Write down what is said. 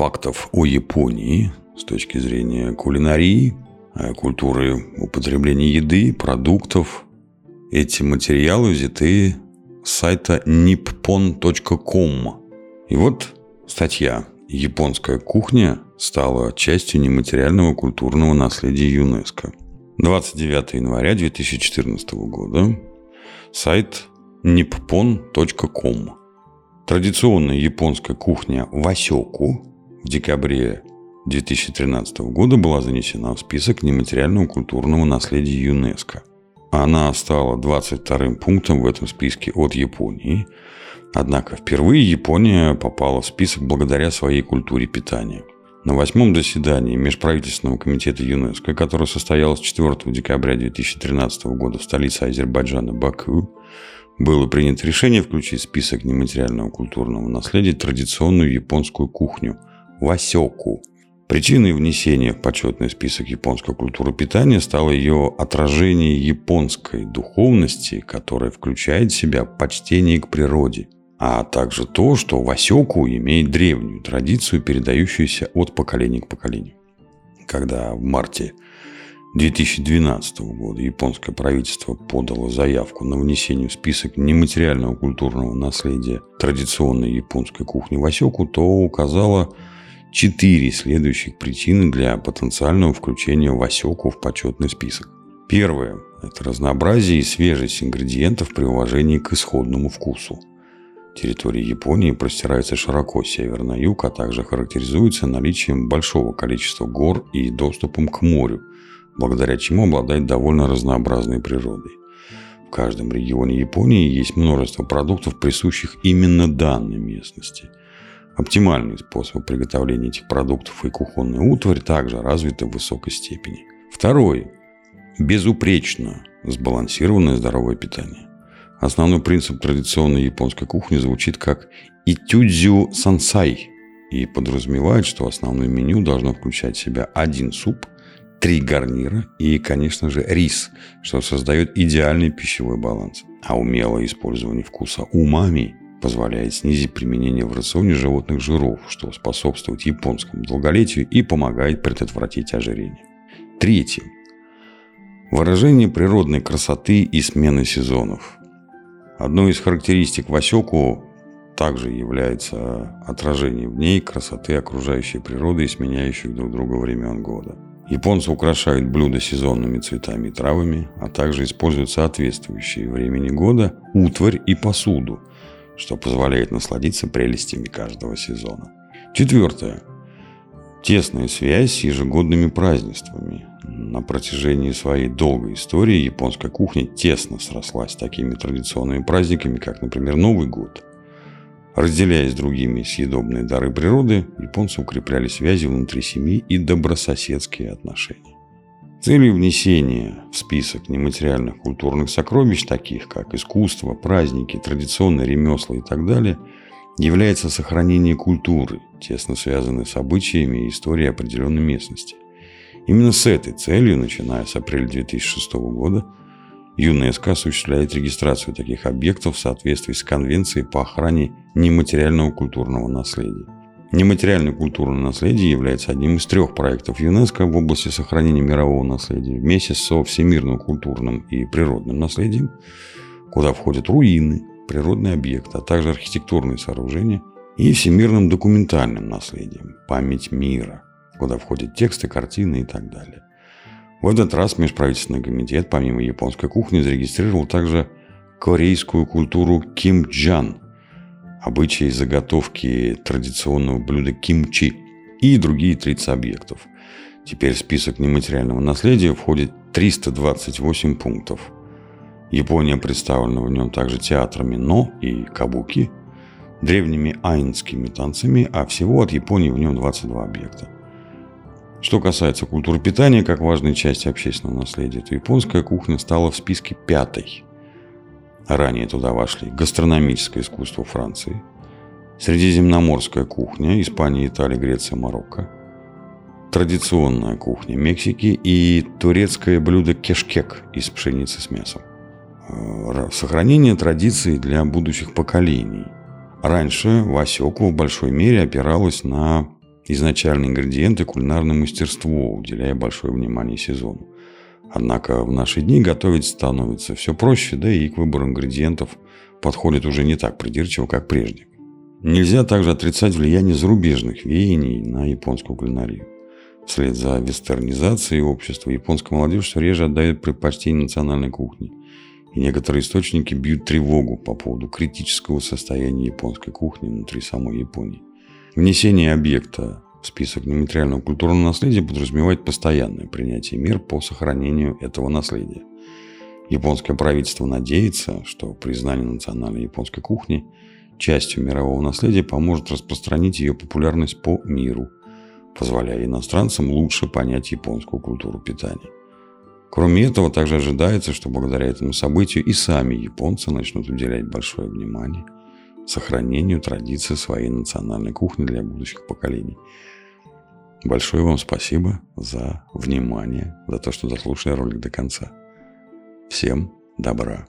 фактов о Японии с точки зрения кулинарии, культуры употребления еды, продуктов. Эти материалы взяты с сайта nippon.com. И вот статья «Японская кухня стала частью нематериального культурного наследия ЮНЕСКО». 29 января 2014 года. Сайт nippon.com. Традиционная японская кухня «Васёку» в декабре 2013 года была занесена в список нематериального культурного наследия ЮНЕСКО. Она стала 22-м пунктом в этом списке от Японии. Однако впервые Япония попала в список благодаря своей культуре питания. На 8-м заседании Межправительственного комитета ЮНЕСКО, которое состоялось 4 декабря 2013 года в столице Азербайджана Баку, было принято решение включить в список нематериального культурного наследия традиционную японскую кухню – васёку. Причиной внесения в почетный список японской культуры питания стало ее отражение японской духовности, которая включает в себя почтение к природе, а также то, что васёку имеет древнюю традицию, передающуюся от поколения к поколению. Когда в марте 2012 года японское правительство подало заявку на внесение в список нематериального культурного наследия традиционной японской кухни васёку, то указало 4 следующих причины для потенциального включения васёку в почетный список. Первое – это разнообразие и свежесть ингредиентов при уважении к исходному вкусу. Территория Японии простирается широко с севера на юг, а также характеризуется наличием большого количества гор и доступом к морю, благодаря чему обладает довольно разнообразной природой. В каждом регионе Японии есть множество продуктов, присущих именно данной местности. Оптимальный способ приготовления этих продуктов и кухонная утварь также развиты в высокой степени. Второе. Безупречно сбалансированное здоровое питание. Основной принцип традиционной японской кухни звучит как «итюдзю сансай» и подразумевает, что основное меню должно включать в себя 1 суп, 3 гарнира и, конечно же, рис, что создает идеальный пищевой баланс. А умелое использование вкуса умами позволяет снизить применение в рационе животных жиров, что способствует японскому долголетию и помогает предотвратить ожирение. Третье. Выражение природной красоты и смены сезонов. Одной из характеристик васёку также является отражение в ней красоты окружающей природы и сменяющих друг друга времен года. Японцы украшают блюда сезонными цветами и травами, а также используют соответствующие времени года утварь и посуду, что позволяет насладиться прелестями каждого сезона. Четвертое. Тесная связь с ежегодными празднествами. На протяжении своей долгой истории японская кухня тесно срослась с такими традиционными праздниками, как, например, Новый год. Разделяя с другими съедобные дары природы, японцы укрепляли связи внутри семьи и добрососедские отношения. Целью внесения в список нематериальных культурных сокровищ, таких как искусство, праздники, традиционные ремесла и так далее, является сохранение культуры, тесно связанной с обычаями и историей определенной местности. Именно с этой целью, начиная с апреля 2006 года, ЮНЕСКО осуществляет регистрацию таких объектов в соответствии с Конвенцией по охране нематериального культурного наследия. Нематериальное культурное наследие является одним из 3 проектов ЮНЕСКО в области сохранения мирового наследия вместе со всемирным культурным и природным наследием, куда входят руины, природные объекты, а также архитектурные сооружения, и всемирным документальным наследием, память мира, куда входят тексты, картины и так далее. В этот раз Межправительственный комитет, помимо японской кухни, зарегистрировал также корейскую культуру кимчи, обычаи заготовки традиционного блюда кимчи и другие 30 объектов. Теперь в список нематериального наследия входит 328 пунктов. Япония представлена в нем также театрами но и кабуки, древними айнскими танцами, а всего от Японии в нем 22 объекта. Что касается культуры питания, как важной части общественного наследия, то японская кухня стала в списке 5. Ранее туда вошли гастрономическое искусство Франции, средиземноморская кухня Испания, Италия, Греция, Марокко, традиционная кухня Мексики и турецкое блюдо кешкек из пшеницы с мясом. Сохранение традиций для будущих поколений. Раньше васёку в большой мере опиралась на изначальные ингредиенты кулинарному мастерству, уделяя большое внимание сезону. Однако в наши дни готовить становится все проще, да и к выбору ингредиентов подходит уже не так придирчиво, как прежде. Нельзя также отрицать влияние зарубежных веяний на японскую кулинарию. Вслед за вестернизацией общества японская молодежь все реже отдает предпочтение национальной кухне. И некоторые источники бьют тревогу по поводу критического состояния японской кухни внутри самой Японии. Внесение объекта в список нематериального культурного наследия подразумевает постоянное принятие мер по сохранению этого наследия. Японское правительство надеется, что признание национальной японской кухни частью мирового наследия поможет распространить ее популярность по миру, позволяя иностранцам лучше понять японскую культуру питания. Кроме этого, также ожидается, что благодаря этому событию и сами японцы начнут уделять большое внимание сохранению традиций своей национальной кухни для будущих поколений. Большое вам спасибо за внимание, за то, что дослушали ролик до конца. Всем добра!